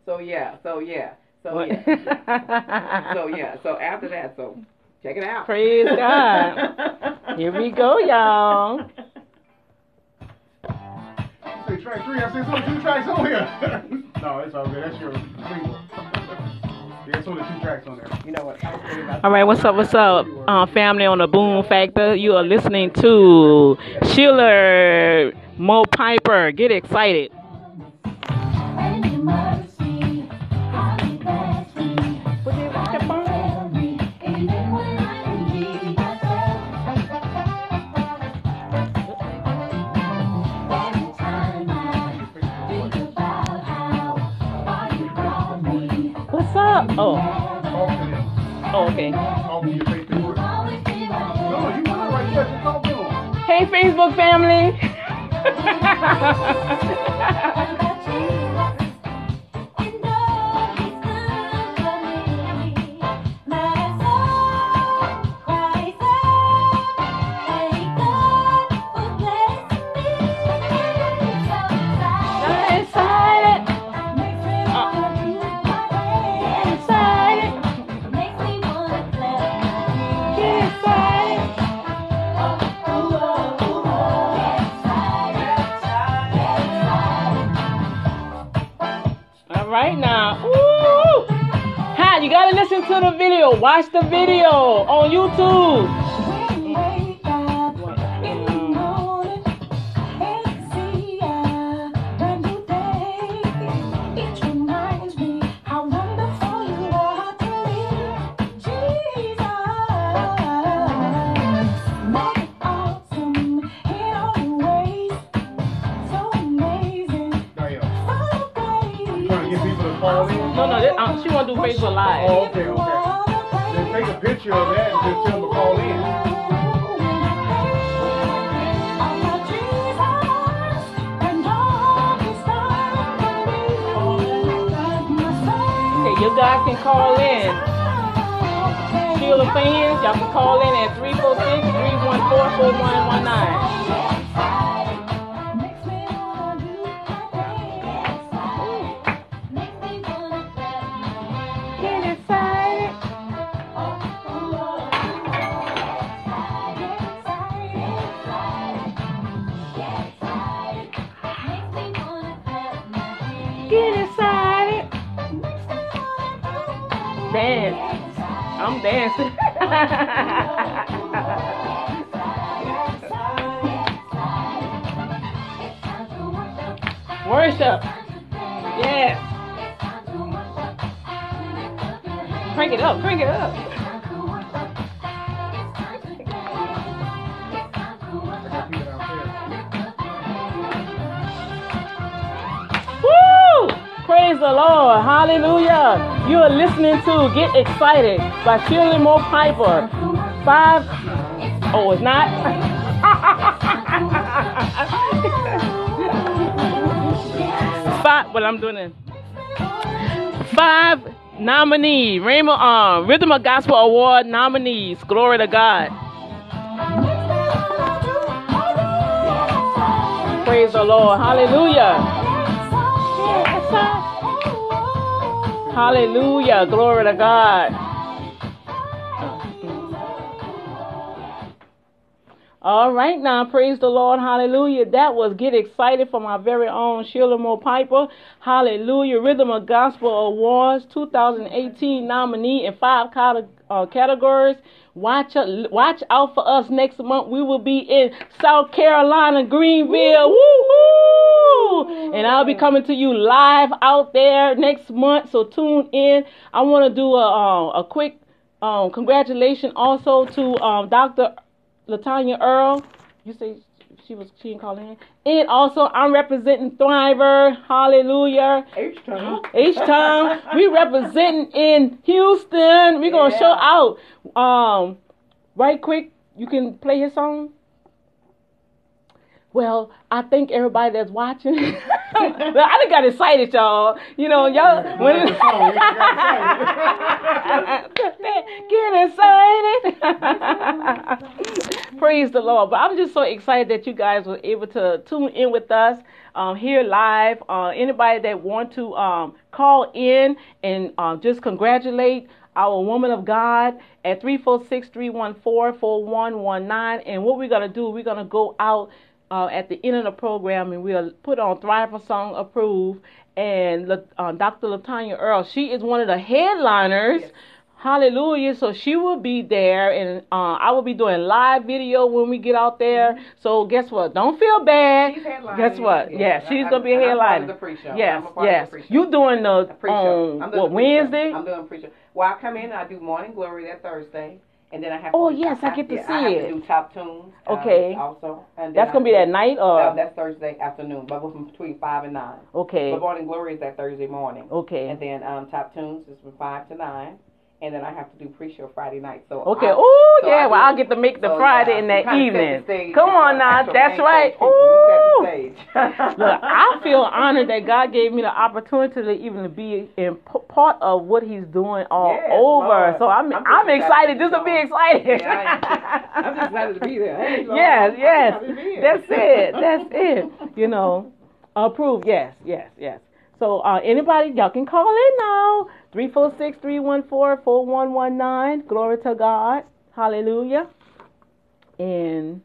So yeah, so yeah, so yeah, yeah. so yeah, so after that, so check it out. Praise God. Here we go, y'all. Say track three, I say it's only two tracks on here. No, it's all good, that's your single. Yeah, it's only two tracks on there. You know what? All right, what's up, what's up, uh, family on the Boom Factor. You are listening to Shelia Moore Piper. Get Excited. Oh. Oh, okay. Hey, Facebook family. Right now, ooh, hi! You gotta listen to the video. Watch the video on YouTube. Alive. Oh, okay, okay. Then take a picture of that and just tell them to call in. Okay, you guys can call in. Shelia fans, y'all can call in at three four six, three one four, four one one nine. Worship. Yes. Crank it up, crank it up. Woo! Praise the Lord. Hallelujah. You are listening to Get Excited by Shelia Moore Piper. Five. Oh, it's not. Five, what I'm doing is five nominee, Rhema, uh, Rhythm of Gospel Award nominees. Glory to God. Praise the Lord. Hallelujah. Hallelujah. Glory to God. All right now, praise the Lord, hallelujah. That was Get Excited from our very own Shelia Moore Piper, hallelujah. Rhythm of Gospel Awards twenty eighteen nominee in five uh, categories. Watch, uh, watch out for us next month. We will be in South Carolina, Greenville, woo-hoo! And I'll be coming to you live out there next month, so tune in. I want to do a, uh, a quick um, congratulations also to um, Doctor Natalia Earl, you say she was she didn't call in. And also I'm representing Thriver. Hallelujah. H time. H time. We representing in Houston. We're gonna yeah. show out. Um right quick, you can play his song. Well, I think everybody that's watching. I done got excited, y'all. You know, y'all. When it, get excited. Praise the Lord. But I'm just so excited that you guys were able to tune in with us um, here live. Uh, anybody that want to um, call in and uh, just congratulate our woman of God at three four six, three one four, four one one nine. And what we're going to do, we're going to go out Uh, at the end of the program, and we'll put on Thriver Song Approved. And uh, Doctor Latonya Earl, she is one of the headliners. Yes. Hallelujah. So she will be there, and uh, I will be doing live video when we get out there. Mm-hmm. So guess what? Don't feel bad. She's headlining. Guess what? Yeah, yeah. she's going to be headlining. Yes, yes. You doing the, the um, I'm doing what, the Wednesday? I'm doing pre-show. Well, I come in and I do Morning Glory that Thursday. And then I have oh, to do, yes, I, I get to yeah, see I it. I have to do Top Tunes. Okay. Um, also. And that's going to be that night? Or? No, that's Thursday afternoon, but from between five and nine. Okay. But Morning Glory is that Thursday morning. Okay. And then um, Top Tunes is from five to nine. And then I have to do pre-show Friday night. So okay. Oh, so yeah. I well, I'll get to make the so, Friday uh, in that evening. Come on now. That's right. Ooh. Look, I feel honored that God gave me the opportunity to even be in p- part of what he's doing all yes, over. Lord. So I'm I'm, I'm excited. Just to be excited. Yeah, I am. I'm just excited to be there. Hey, yes, yes. That's it. That's it. You know, approved. Yes, yes, yes. So uh, anybody, y'all can call in now. three four six, three one four, four one one nine. Glory to God. Hallelujah. And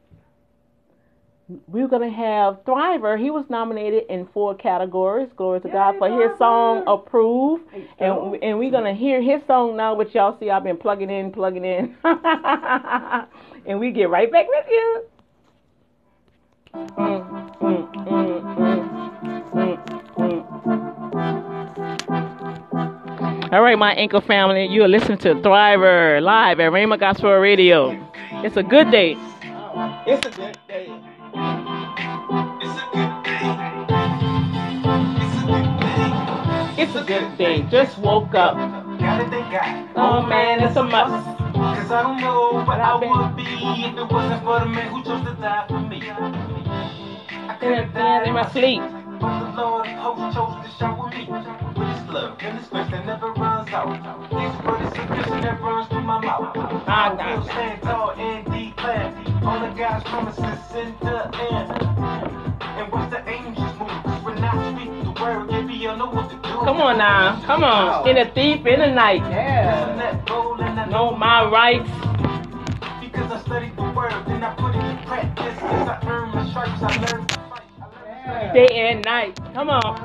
we're going to have Thriver. He was nominated in four categories. Glory to Yay, God for Thriver. His song, Approved. And, and we're going to hear his song now, which y'all see I've been plugging in, plugging in. And we get right back with you. Mm, mm, mm, mm, mm, mm. All right, my Anchor family, you are listening to Thriver live at Rhema Gospel Radio. It's a good day. Oh, it's a good day. It's a good day. It's a good day. Just woke up. Gotta thank God. Oh man, it's a must. Cause I don't know what I would be if it wasn't for the man who chose to die for me. I couldn't die in my sleep. But the Lord of hosts chose to shower me with his love and his grace that never runs out. His word is sufficient that runs through my mouth. I will stand tall and declare all of God's promises in the end. And watch the angels move when I speak the word, baby, you know what to do. Come on now, come on. In the thief, in the night. Yeah. Know my rights. Because I studied the word, then I put it in practice. As I earned my stripes, I learned. Day and night. Come on.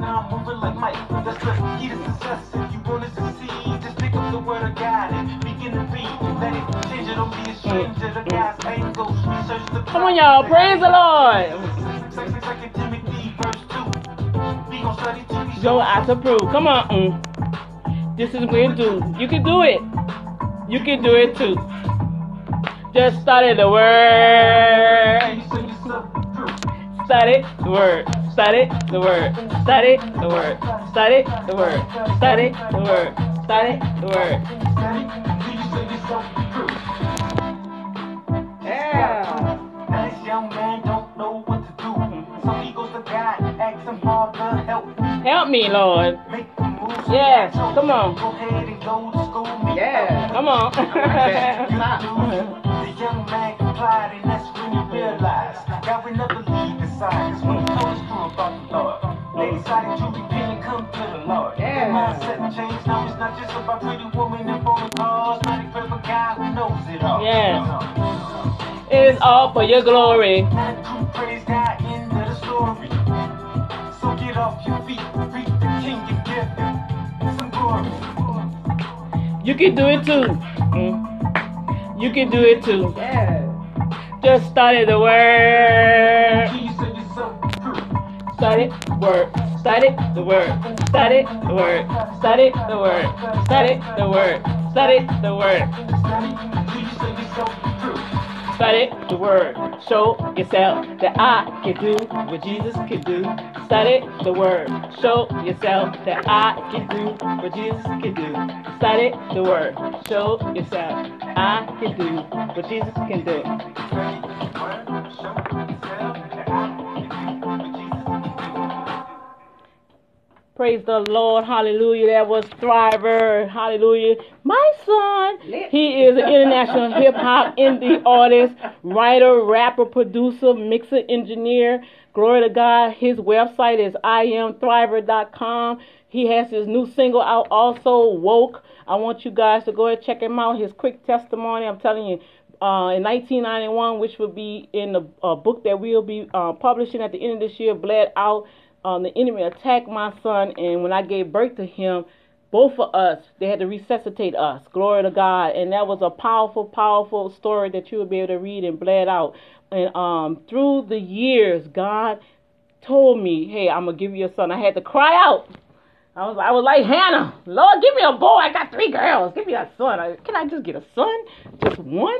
Now I'm moving like Mike. That's the key to success. If you want to succeed, just pick up the word of God and begin to read. Let it change it. Don't be a stranger to God's angles. Research the Bible. Come on, y'all. Praise the Lord. second Timothy, verse two. We gonna study till we show. Go out to prove. Come on. Mm. This is where you do. You can do it. You can do it too. Just study the word. Study the word, study the word, study the word, study the word, study the word, study the word. Yeah. This young man don't know what to do. So he goes to God and asks him for help. Help me, Lord. Yes, come on. Go ahead and go to school. Yeah, come on. The young man complied, and that's when he realized God would never leave. Side. decided to repent and come to the Lord. Yeah. My mindset changed. Now it's not just about pretty women and phone calls. Not a crippled guy who knows it all. Yes. It is all for your glory. Not to praise God, end of the story. So get off your feet, reach the king and give him some glory. You can do it too. Mm. You can do it too. Yeah. Just study the word. Study the word. Study the word. Study the word. Study the word. Study the word. Study the word. Study the word. Show yourself that I can do what Jesus can do. Study the word. Show yourself that I can do what Jesus can do. Study the word. Show yourself that I can do what Jesus can do. Praise the Lord, hallelujah. That was Thriver, hallelujah. My son, he is an international hip-hop indie artist, writer, rapper, producer, mixer, engineer. Glory to God. His website is i m thriver dot com. He has his new single out also, Woke. I want you guys to go ahead and check him out. His quick testimony, I'm telling you. Uh, in nineteen ninety-one, which will be in the uh, book that we'll be uh, publishing at the end of this year, bled out. Um, the enemy attacked my son, and when I gave birth to him, both of us, they had to resuscitate us. Glory to God. And that was a powerful, powerful story that you will be able to read and bled out. And um, through the years, God told me, hey, I'm going to give you a son. I had to cry out. I was, I was like, Hannah, Lord, give me a boy. I got three girls. Give me a son. I, can I just get a son? Just one?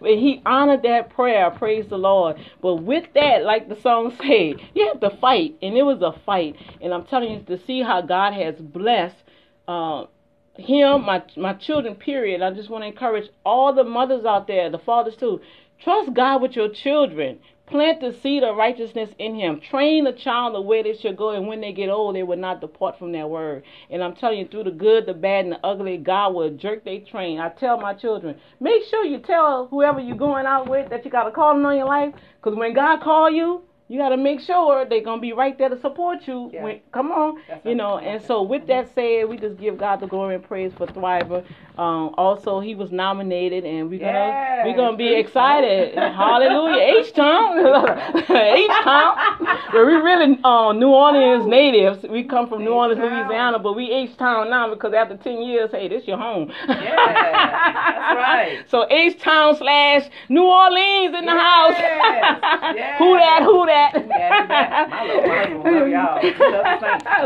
But he honored that prayer. Praise the Lord. But with that, like the song said, you have to fight. And it was a fight. And I'm telling you, to see how God has blessed uh, him, my, my children, period. I just want to encourage all the mothers out there, the fathers too. Trust God with your children. Plant the seed of righteousness in him. Train the child the way they should go, and when they get old, they will not depart from their word. And I'm telling you, through the good, the bad, and the ugly, God will jerk their train. I tell my children, make sure you tell whoever you're going out with that you got a calling on your life, because when God calls you, you got to make sure they're going to be right there to support you. Yeah. When, come on. That's you know, and so with that said, we just give God the glory and praise for Thriver. Um, also, he was nominated, and we're going yes. we're gonna to be excited. Hallelujah. H-Town. H-Town. Well, we really uh, New Orleans natives. We come from H-Town. New Orleans, Louisiana, but we H-Town now because after ten years, hey, this your home. Yeah, that's right. So H-Town slash New Orleans in the yes. house. Yes. Who that, who that?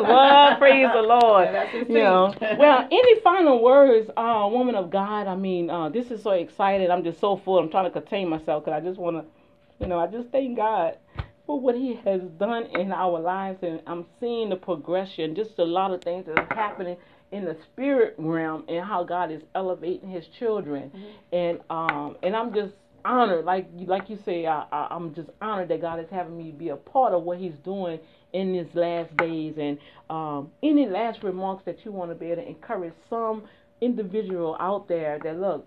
Well, praise the Lord. Yeah, you know. Well, any final words, uh, woman of God? I mean, uh, this is so excited. I'm just so full. I'm trying to contain myself because I just want to, you know, I just thank God for what he has done in our lives. And I'm seeing the progression, just a lot of things that are happening in the spirit realm and how God is elevating his children. Mm-hmm. And um, and I'm just honored, like you, like you say, I, I, I'm just honored that God is having me be a part of what he's doing in these last days. And um, any last remarks that you want to be able to encourage some individual out there that, look,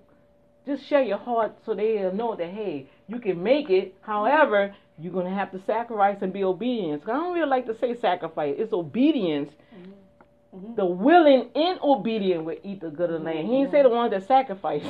just share your heart so they'll know that, hey, you can make it. However, you're going to have to sacrifice and be obedient. I don't really like to say sacrifice. It's obedience. Mm-hmm. Mm-hmm. The willing and obedient will eat the good of the land. He ain't say the ones that sacrifice.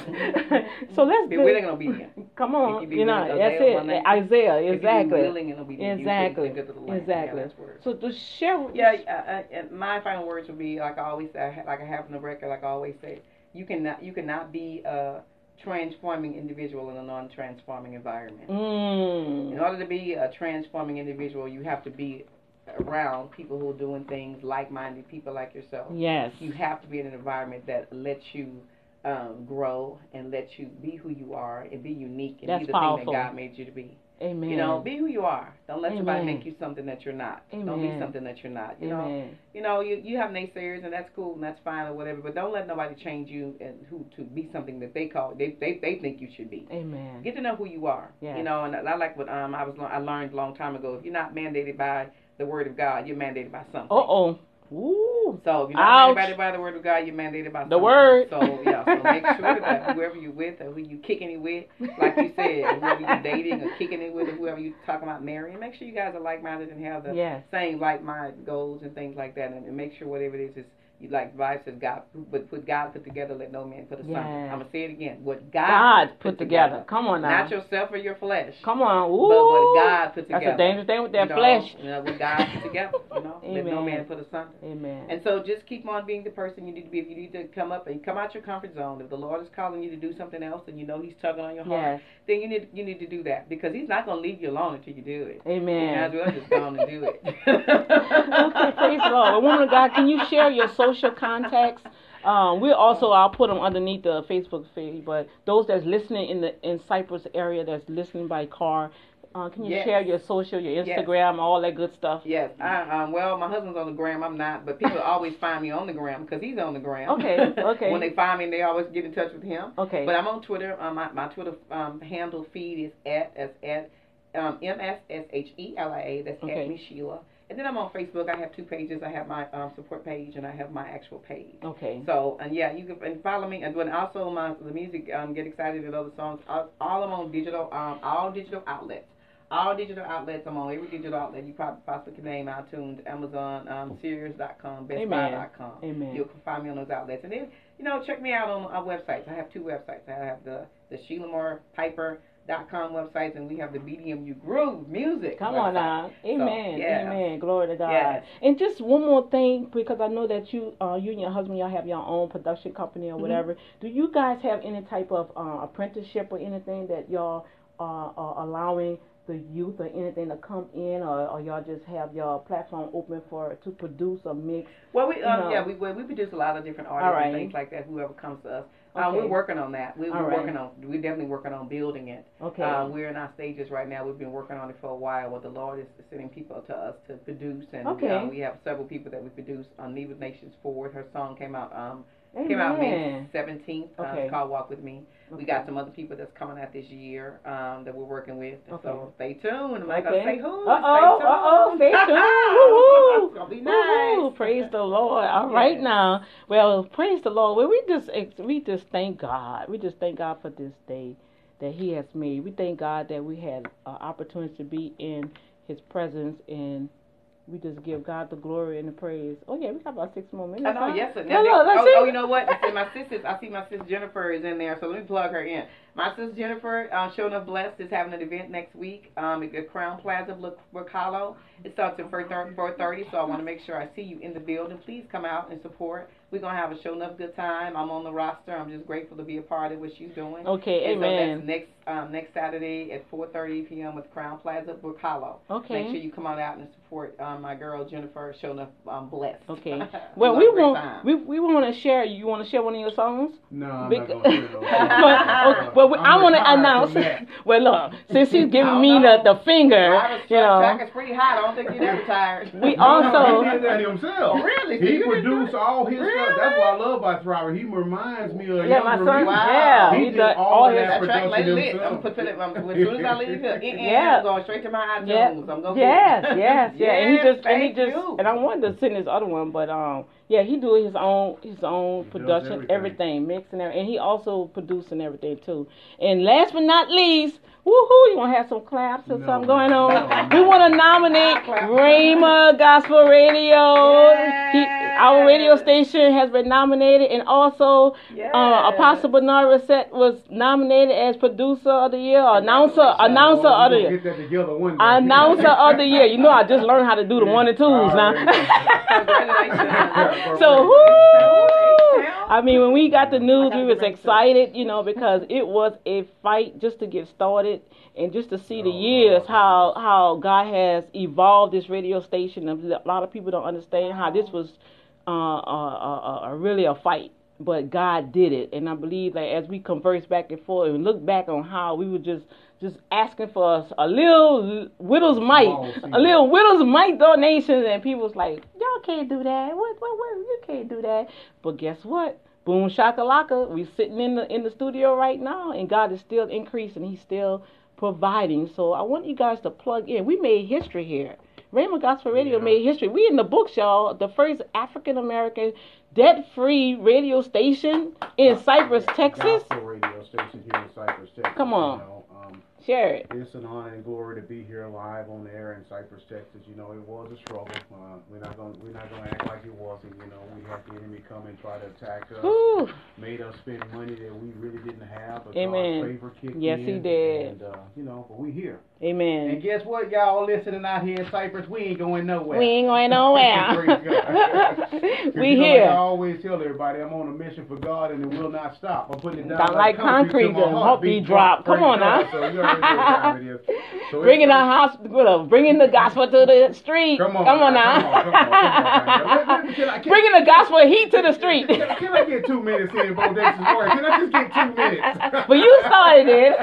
So let's be willing and obedient. Come on, you know that's it. Isaiah, exactly. Be willing and obedient. Exactly. You the good of the land. Exactly. Yeah, that's word. So to share. Yeah, uh, uh, my final words would be like I always say, like I have on the record, like I always say, you cannot, you cannot be a transforming individual in a non-transforming environment. Mm. In order to be a transforming individual, you have to be around people who are doing things, like-minded people like yourself. Yes. You have to be in an environment that lets you um, grow and lets you be who you are and be unique and That's be the powerful. Thing that God made you to be. Amen. You know, be who you are. Don't let Amen. Somebody make you something that you're not. Amen. Don't be something that you're not. You Amen. Know, you know, you, you have naysayers, and that's cool, and that's fine, or whatever. But don't let nobody change you and who to be something that they call they they, they think you should be. Amen. Get to know who you are. Yes. You know, and I like what um I was I learned a long time ago. If you're not mandated by the word of God, you're mandated by something. Uh oh. Ooh. Woo! So, you know, everybody by the word of God, you're mandated by the word. So, yeah, so make sure that whoever you're with or who you kicking it with, like you said, whoever you're dating or kicking it with or whoever you're talking about marrying, make sure you guys are like-minded and have the yes. same like-minded goals and things like that. And, and make sure whatever it is is, you like Vice says, God, but put God put together, let no man put aside. Yes. I'm gonna say it again. What God, God put, put together. together. Come on now. Not yourself or your flesh. Come on. Ooh. But what God put together. That's a dangerous thing with that you flesh. Know, you know, what God put together. You know, Amen. Let no man put asunder. Amen. And so just keep on being the person you need to be. If you need to come up and come out your comfort zone, if the Lord is calling you to do something else, and you know He's tugging on your heart, yes. then you need you need to do that because He's not gonna leave you alone until you do it. Amen. You might as well just go on and do it. Okay, praise the Lord. Woman of God, can you share your social Social contacts? Um, we also, I'll put them underneath the Facebook feed. But those that's listening in the in Cypress area, that's listening by car, uh, can you yes. share your social, your Instagram, yes. all that good stuff? Yes. I, um, well, my husband's on the gram. I'm not, but people always find me on the gram because he's on the gram. Okay. Okay. When they find me, they always get in touch with him. Okay. But I'm on Twitter. Um, my, my Twitter um, handle feed is at as at um, M S S H E L I A. That's okay. At me Shelia. And then I'm on Facebook. I have two pages. I have my um, support page and I have my actual page. Okay. So, and yeah, you can and follow me. And when also my the music, um, Get Excited and other songs, all, all I'm on digital, um, all digital outlets. All digital outlets. I'm on every digital outlet you probably possibly can name, iTunes, Amazon, um, Sirius dot com, Best Buy dot com. Amen. You can find me on those outlets. And then, you know, check me out on our websites. I have two websites. I have the, the Shelia Moore Piper dot com websites, and we have the B D M Groove Music. Come website. on now. Amen. So, yeah. Amen. Glory to God. Yeah. And just one more thing, because I know that you uh, you and your husband, y'all have your own production company or whatever. Mm-hmm. Do you guys have any type of uh, apprenticeship or anything that y'all are, are allowing the youth or anything to come in, or, or y'all just have your platform open for to produce or mix? Well, we um, yeah, we, we produce a lot of different artists right. and things like that, whoever comes to us. Okay. Um, we're working on that. We, we're right. working on. We're definitely working on building it. Okay. Um, we're in our stages right now. We've been working on it for a while. Well, the Lord is sending people to us to produce, and okay. um, we have several people that we produce. Um, Native Nations Forward. Her song came out. Um, Amen. Came out May seventeenth. Um, okay. It's called Walk With Me. Okay. We got some other people that's coming out this year um, that we're working with. And okay. So stay tuned. I'm like, okay. Stay tuned. Uh oh. Uh oh. Stay tuned. Woo-hoo. It's gonna be nice. Woo-hoo. Praise the Lord. All yeah. right now. Well, praise the Lord. Well, we just we just thank God. We just thank God for this day that He has made. We thank God that we had uh, opportunity to be in His presence and. We just give God the glory and the praise. Oh, yeah, we got about six more minutes. I know, yes. Sir. Now, Hello, they, let's oh, see. oh, you know what? My sisters, I see my sister Jennifer is in there, so let me plug her in. My sister Jennifer, uh, Shona Blessed, is having an event next week um, at the Crown Plaza Boca Raton. It starts at four thirty, so I want to make sure I see you in the building. Please come out and support. We're going to have a show enough good time. I'm on the roster. I'm just grateful to be a part of what she's doing. Okay, and amen. So that's next um, next Saturday at four thirty p.m. with Crown Plaza, Burkalo. Okay. Make sure you come on out and support um, my girl, Jennifer Shona um, Blessed. Okay. Well, we want we, we want to share. You want to share one of your songs? No, I'm Big, not going to share those. Well, I want to announce. Well, look, since she's giving me the, the finger. I was you know, track is pretty hot. I don't think he's ever retired. We no, also. No, he did that himself. Really? He you produced all his really? That's what I love about Thriver. He reminds me of yeah, my son. Wow. Yeah, he, he did all, all his that track like lit. I'm gonna put it. I'm, as soon as I leave here, it, yeah. I'm going straight to my iTunes. Yeah. I'm gonna yes, yes, yes, yeah. And he just, and he just, you. and I wanted to send this other one, but um, yeah, he do his own, his own he production, everything, mixing, everything, and he also producing everything too. And last but not least. Woohoo, you want to have some claps or no, something going on? No, no. We want to nominate Rhema Gospel Radio. Yes. He, our radio station has been nominated. And also, yes. uh, Apostle Bernard Rousset was nominated as Producer of the Year, or Announcer, oh, announcer oh, of the Year. Get that together one day. Announcer of the Year. You know, I just learned how to do the one and twos right. now. Congratulations. So, whoo! I mean, when we got the news, we was excited, you know, because it was a fight just to get started and just to see the years how how God has evolved this radio station. A lot of people don't understand how this was uh, uh, uh, uh, really a fight, but God did it. And I believe that as we converse back and forth and look back on how we were just just asking for us a little widow's mite, a little widow's mite donations, and people was like, y'all can't do that. What, what, what? You can't do that. But guess what? Boom shakalaka. We sitting in the in the studio right now, and God is still increasing. He's still providing. So I want you guys to plug in. We made history here. Rhema Gospel Radio yeah. made history. We in the books, y'all. The first African American debt-free radio station in Cypress, Texas. Gospel radio station here in Cypress, Texas. Come on. You know, um, share it. It's an honor and glory to be here live on the air in Cypress, Texas. You know, it was a struggle. Uh, we're not going we're not going to act like it wasn't. You know, we had the enemy come and try to attack us. Ooh. Made us spend money that we really didn't have. But Amen. God's favor kicked yes, in, he did. And, uh, you know, but we here. Amen. And guess what, y'all listening out here in Cypress? We ain't going nowhere. We ain't going nowhere. we you know, here. Like I always tell everybody, I'm on a mission for God, and it will not stop. I'm putting it down Don't like concrete. Just hope be dropped. Come on now. So you already know what time it is. So bringing the hospital, bringing the gospel to the street. Come on, come on now. Come on, come on, come on, let, let me, bringing the gospel heat to the street. Can, can, can I get two minutes in, Bo Dixon's voice? Can I just get two minutes? Well, you started it.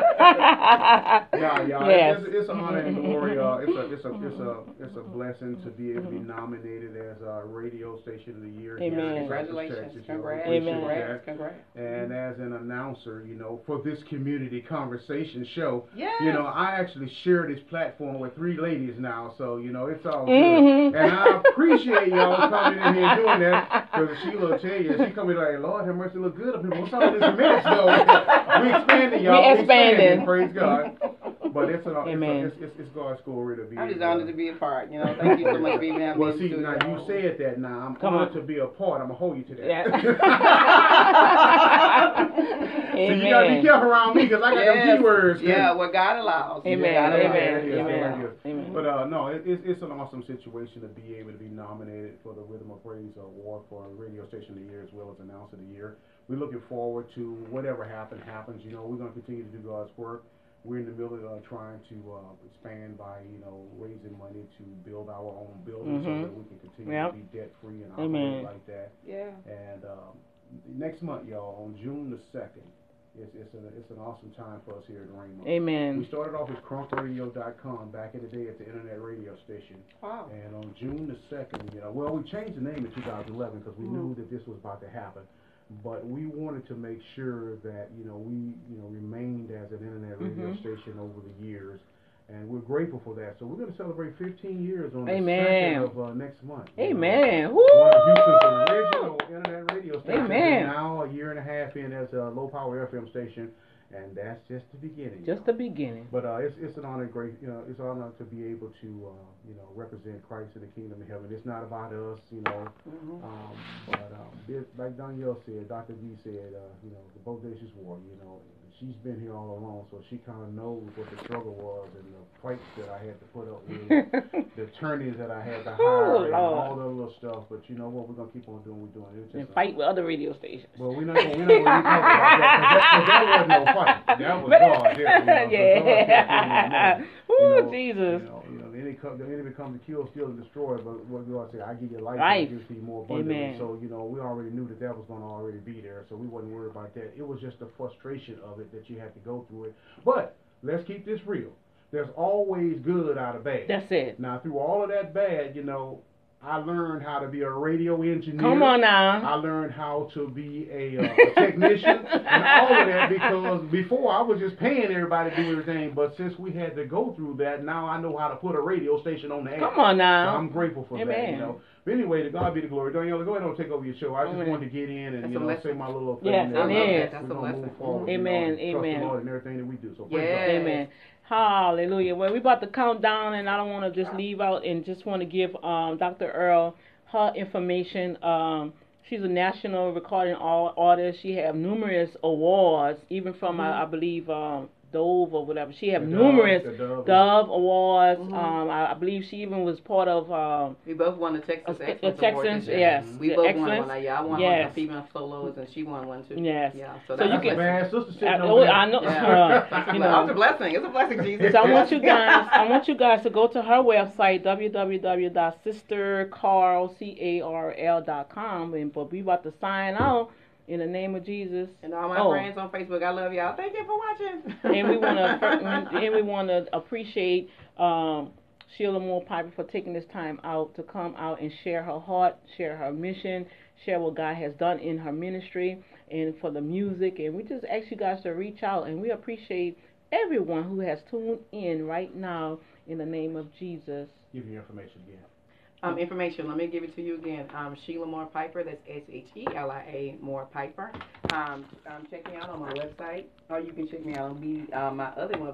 Nah, y'all. Yes. It's an honor and glory. Uh, it's a it's a it's a it's a blessing to be able to be nominated as a radio station of the year. Amen. Congratulations. Texas, Congrats. You know, Amen. Congrats. Congrats. And as an announcer, you know, for this community conversation show, yes. you know, I actually share this platform with three ladies now, so you know, it's all mm-hmm. good. And I appreciate y'all coming in here doing that because Sheila will tell you, she coming like, Lord, have mercy, look good up here. What's all this mess though? So, we expanding, y'all. We expanding. We expanding. Praise God. But it's, an, Amen. It's, it's, it's God's glory to be. I'm just honored to be a part. You know, thank you so much for being here. Well, see, now you said that. Now I'm Come honored on. to be a part. I'm gonna hold you to that. Yeah. Amen. So you gotta be careful around me because I got yes. them keywords. Yeah, what God allows. Amen. Yeah, God Amen. Allows. Amen. Amen. Amen. But uh, no, it, it's it's an awesome situation to be able to be nominated for the Rhythm of Praise Award for Radio Station of the Year as well as Announcer of the Year. We're looking forward to whatever happens happens. You know, we're gonna continue to do God's work. We're in the middle of uh, trying to uh, expand by, you know, raising money to build our own buildings mm-hmm. so that we can continue yep. to be debt-free and operate like that. Yeah. And um, next month, y'all, on June the second, it's it's, a, it's an awesome time for us here at Rhema. Amen. We started off with crunk radio dot com back in the day at the internet radio station. Wow. And on June the second, you know, well, we changed the name in two thousand eleven because we mm. knew that this was about to happen. But we wanted to make sure that, you know, we, you know, remained as an internet radio mm-hmm. station over the years. And we're grateful for that. So we're going to celebrate fifteen years on Amen. the second of uh, next month. Amen. You know, one of Houston's original internet radio stations. Amen. Now a year and a half in as a low-power F M station. And that's just the beginning. Just the beginning. But uh, it's it's an honor, great, you know, it's an honor to be able to, uh, you know, represent Christ in the kingdom of heaven. It's not about us, you know. Mm-hmm. um, but um, this, like Danielle said, Doctor D said, uh, you know, the bodacious war, you know, she's been here all along, so she kind of knows what the struggle was and the fights that I had to put up with, the attorneys that I had to hire, Ooh, and all that little stuff. But you know what? We're gonna keep on doing what we're doing. It's just and fight a, with other radio stations. Well, we're not gonna talk about that. That wasn't no fight. That was God. There, you know, yeah. Oh, so you know, Jesus. You know, you know, the enemy comes, the enemy comes to kill, steal, and destroy. But what God said, I give you life, life. And I give you more abundantly. So you know, we already knew that that was gonna already be there, so we wasn't worried about that. It was just the frustration of it that you have to go through it. But let's keep this real. There's always good out of bad. That's it. Now, through all of that bad, you know, I learned how to be a radio engineer. Come on now. I learned how to be a, uh, a technician and all of that because before I was just paying everybody to do everything. But since we had to go through that, now I know how to put a radio station on the air. Come on now. So I'm grateful for Amen. that, you know. But anyway, to God be the glory. Daniela, go ahead and take over your show. I just Amen. wanted to get in and that's you know lesson. say my little thing. Yes, there. I love that. That's We're a lesson. Forward, Amen. You know, Amen. Trust the Lord in everything that we do. So praise yes. God. Amen. Hallelujah. Well, we're about to count down, and I don't want to just leave out and just want to give um, Doctor Earl her information. Um, she's a national recording artist. She has numerous awards, even from, mm-hmm. I, I believe, um, Dove or whatever. She have the numerous Dove, Dove Awards. Mm-hmm. Um, I, I believe she even was part of. Um, we both won the Texas uh, Excellence the Texas, Award. Yes. Mm-hmm. We the both excellence. won one. Like, yeah, I won yes. one of the female solos, and she won one too. Yes. Yeah. So, so that's you can. Man, sister I, oh, I know. Yeah. Uh, you know. It's a blessing. It's a blessing, Jesus. So I want you guys. I want you guys to go to her website w w w dot sister carl c a r l dot com, and but we about to sign out. In the name of Jesus. And all my oh. friends on Facebook, I love y'all. Thank you for watching. And we want to and we want to appreciate um, Shelia Moore Piper for taking this time out to come out and share her heart, share her mission, share what God has done in her ministry, and for the music. And we just ask you guys to reach out, and we appreciate everyone who has tuned in right now in the name of Jesus. give your information again. Um, information, let me give it to you again. Um, Shelia Moore Piper, that's S H E L I A Moore Piper. Um, um, check me out on my website, or you can check me out on B, uh, my other website.